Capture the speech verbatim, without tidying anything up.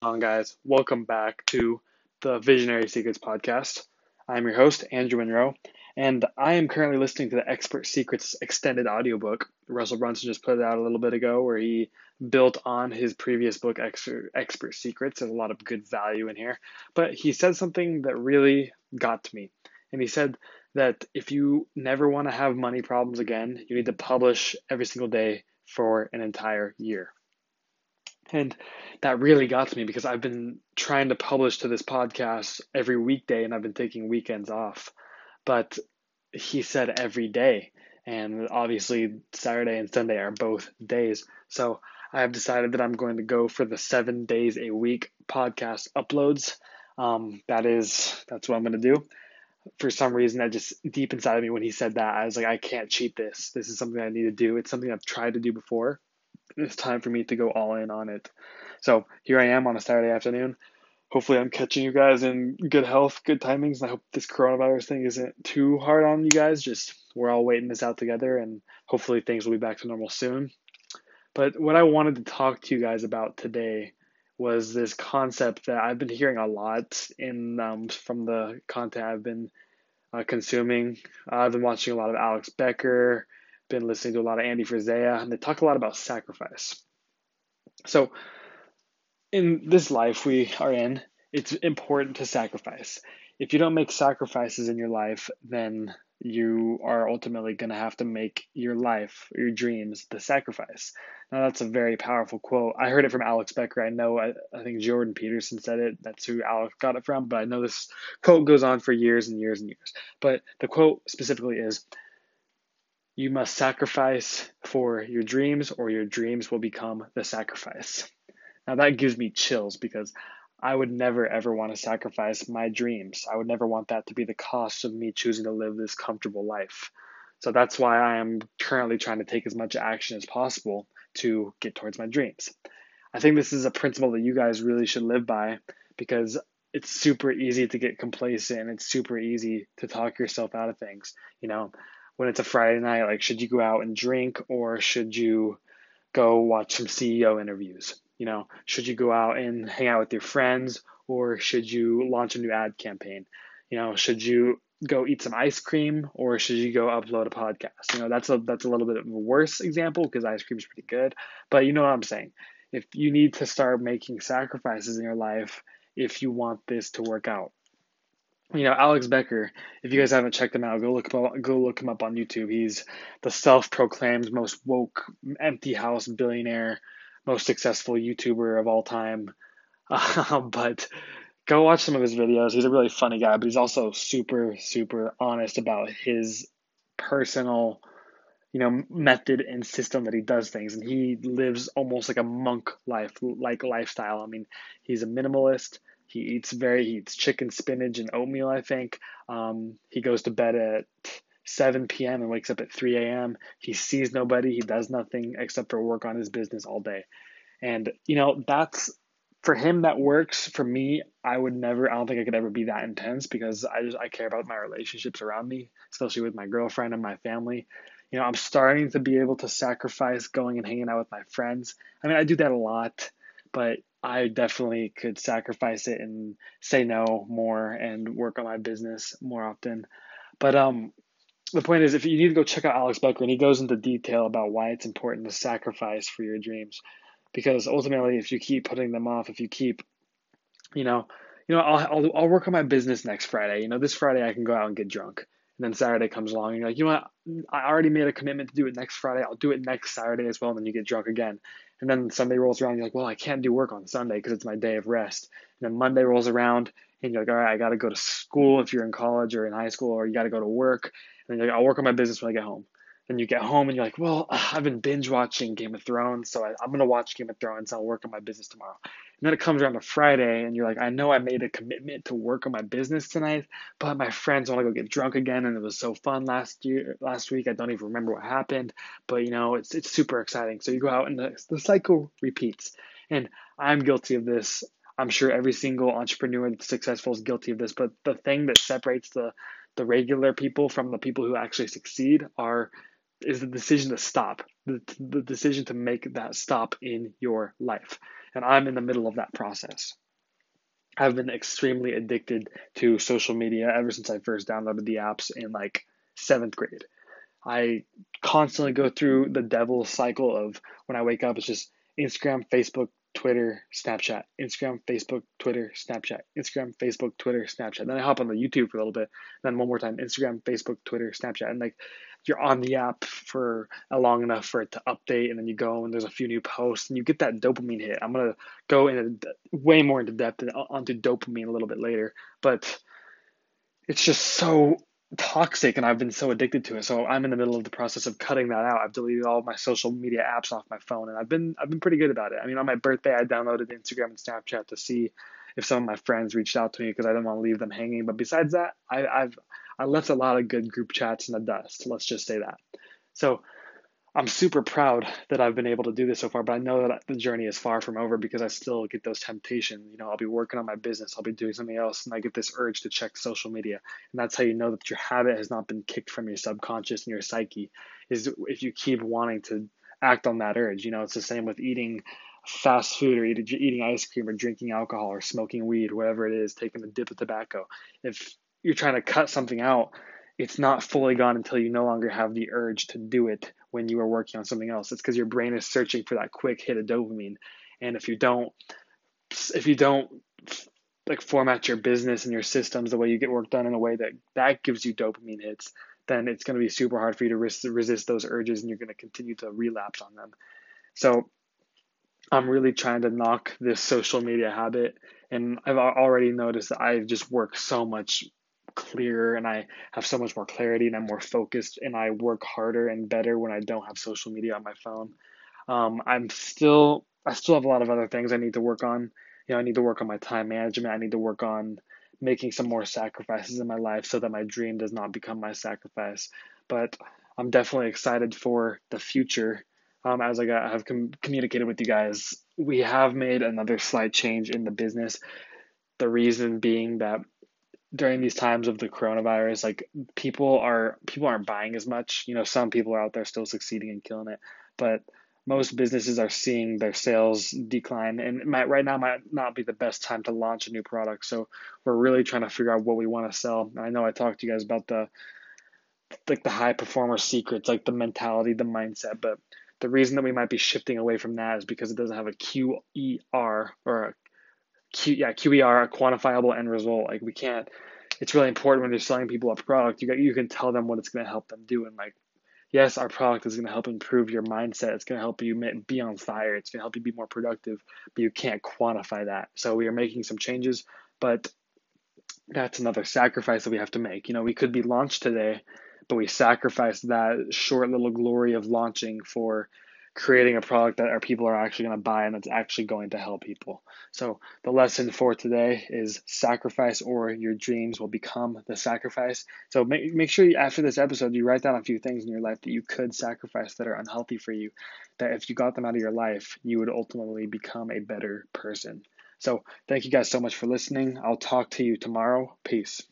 on, guys? Welcome back to the Visionary Secrets Podcast. I'm your host, Andrew Monroe, and I am currently listening to the Expert Secrets extended audiobook. Russell Brunson just put it out a little bit ago where he built on his previous book, Expert Secrets. There's a lot of good value in here, but he said something that really got to me, and he said that if you never want to have money problems again, you need to publish every single day for an entire year. And that really got to me because I've been trying to publish to this podcast every weekday and I've been taking weekends off. But he said every day. And obviously Saturday and Sunday are both days. So I have decided that I'm going to go for the seven days a week podcast uploads. Um, that is, that's what I'm going to do. For some reason, I just, deep inside of me when he said that, I was like, I can't cheat this. This is something I need to do. It's something I've tried to do before. It's time for me to go all in on it. So here I am on a Saturday afternoon. Hopefully I'm catching you guys in good health, good timings. And I hope this coronavirus thing isn't too hard on you guys. Just we're all waiting this out together and hopefully things will be back to normal soon. But what I wanted to talk to you guys about today was this concept that I've been hearing a lot in um, from the content I've been uh, consuming. Uh, I've been watching a lot of Alex Becker, been listening to a lot of Andy Frisella, and they talk a lot about sacrifice. So in this life we are in, it's important to sacrifice. If you don't make sacrifices in your life, then you are ultimately going to have to make your life, your dreams, the sacrifice. Now, that's a very powerful quote. I heard it from Alex Becker. I know, I, I think Jordan Peterson said it. That's who Alex got it from. But I know this quote goes on for years and years and years. But the quote specifically is, you must sacrifice for your dreams or your dreams will become the sacrifice. Now, that gives me chills because I would never, ever want to sacrifice my dreams. I would never want that to be the cost of me choosing to live this comfortable life. So that's why I am currently trying to take as much action as possible to get towards my dreams. I think this is a principle that you guys really should live by because it's super easy to get complacent and it's super easy to talk yourself out of things. You know, when it's a Friday night, like, should you go out and drink or should you go watch some C E O interviews? You know, should you go out and hang out with your friends or should you launch a new ad campaign? You know, should you go eat some ice cream or should you go upload a podcast? You know, that's a that's a little bit of a worse example because ice cream is pretty good. But you know what I'm saying? If you need to start making sacrifices in your life if you want this to work out. You know, Alex Becker, if you guys haven't checked him out, go look him up, go look him up on YouTube. He's the self-proclaimed most woke, empty house billionaire, most successful YouTuber of all time, uh, but go watch some of his videos. He's a really funny guy, but he's also super, super honest about his personal, you know, method and system that he does things. And he lives almost like a monk life, like lifestyle. I mean, he's a minimalist. He eats very, he eats chicken, spinach, and oatmeal, I think. Um, he goes to bed at seven p.m. and wakes up at three a.m. He sees nobody. He does nothing except for work on his business all day. And, you know, that's for him, that works. For me, I would never, I don't think I could ever be that intense because I just, I care about my relationships around me, especially with my girlfriend and my family. You know, I'm starting to be able to sacrifice going and hanging out with my friends. I mean, I do that a lot, but I definitely could sacrifice it and say no more and work on my business more often. But, um, the point is, if you need to go check out Alex Becker, and he goes into detail about why it's important to sacrifice for your dreams, because ultimately, if you keep putting them off, if you keep, you know, you know, I'll I'll, I'll work on my business next Friday. You know, this Friday I can go out and get drunk, and then Saturday comes along, and you're like, you know what? I already made a commitment to do it next Friday. I'll do it next Saturday as well. And then you get drunk again, and then Sunday rolls around, and you're like, well, I can't do work on Sunday because it's my day of rest. And then Monday rolls around, and you're like, all right, I got to go to school if you're in college or in high school, or you got to go to work. And you're like, I'll work on my business when I get home. Then you get home and you're like, well, I've been binge watching Game of Thrones, so I, I'm going to watch Game of Thrones. I'll work on my business tomorrow. And then it comes around to Friday and you're like, I know I made a commitment to work on my business tonight, but my friends want to go get drunk again. And it was so fun last year, last week. I don't even remember what happened, but you know, it's it's super exciting. So you go out and the, the cycle repeats. And I'm guilty of this. I'm sure every single entrepreneur that's successful is guilty of this, but the thing that separates the the regular people from the people who actually succeed are is the decision to stop, the, the decision to make that stop in your life. and I'm in the middle of that process. I've been extremely addicted to social media ever since I first downloaded the apps in like seventh grade. I constantly go through the devil cycle of when I wake up, it's just Instagram, Facebook, Twitter, Snapchat, Instagram, Facebook, Twitter, Snapchat, Instagram, Facebook, Twitter, Snapchat. Then I hop on the YouTube for a little bit. Then one more time, Instagram, Facebook, Twitter, Snapchat. And like you're on the app for long enough for it to update. And then you go and there's a few new posts and you get that dopamine hit. I'm going to go in way more into depth onto dopamine a little bit later, but it's just so toxic and I've been so addicted to it. So I'm in the middle of the process of cutting that out. I've deleted all my social media apps off my phone, and I've been I've been pretty good about it. I mean, on my birthday, I downloaded Instagram and Snapchat to see if some of my friends reached out to me because I didn't want to leave them hanging. But besides that, I, I've I left a lot of good group chats in the dust. Let's just say that. So I'm super proud that I've been able to do this so far, but I know that the journey is far from over because I still get those temptations. You know, I'll be working on my business, I'll be doing something else, and I get this urge to check social media. And that's how you know that your habit has not been kicked from your subconscious and your psyche, is if you keep wanting to act on that urge. You know, it's the same with eating fast food or eat, eating ice cream or drinking alcohol or smoking weed, whatever it is, taking a dip of tobacco. If you're trying to cut something out, it's not fully gone until you no longer have the urge to do it when you are working on something else. It's because your brain is searching for that quick hit of dopamine. And if you don't, if you don't like format your business and your systems the way you get work done in a way that that gives you dopamine hits, then it's going to be super hard for you to res- resist those urges, and you're going to continue to relapse on them. So I'm really trying to knock this social media habit. And I've already noticed that I've just worked so much clearer, and I have so much more clarity, and I'm more focused, and I work harder and better when I don't have social media on my phone. Um, I'm still, I still have a lot of other things I need to work on. You know, I need to work on my time management. I need to work on making some more sacrifices in my life so that my dream does not become my sacrifice. But I'm definitely excited for the future. Um, as I got, I have com- communicated with you guys, we have made another slight change in the business. The reason being that during these times of the coronavirus, like people are, people aren't buying as much. You know, some people are out there still succeeding and killing it, but most businesses are seeing their sales decline, and it might, right now might not be the best time to launch a new product. So we're really trying to figure out what we want to sell. And I know I talked to you guys about the, like the high performer secrets, like the mentality, the mindset, but the reason that we might be shifting away from that is because it doesn't have a Q E R or a Q, yeah, Q E R, a quantifiable end result. Like we can't, it's really important when you're selling people a product, you got, you can tell them what it's going to help them do. And like, yes, our product is going to help improve your mindset. It's going to help you be on fire. It's going to help you be more productive, but you can't quantify that. So we are making some changes, but that's another sacrifice that we have to make. You know, we could be launched today, but we sacrificed that short little glory of launching for creating a product that our people are actually going to buy and that's actually going to help people. So the lesson for today is sacrifice, or your dreams will become the sacrifice. So make, make sure you, after this episode, you write down a few things in your life that you could sacrifice that are unhealthy for you, that if you got them out of your life, you would ultimately become a better person. So thank you guys so much for listening. I'll talk to you tomorrow. Peace.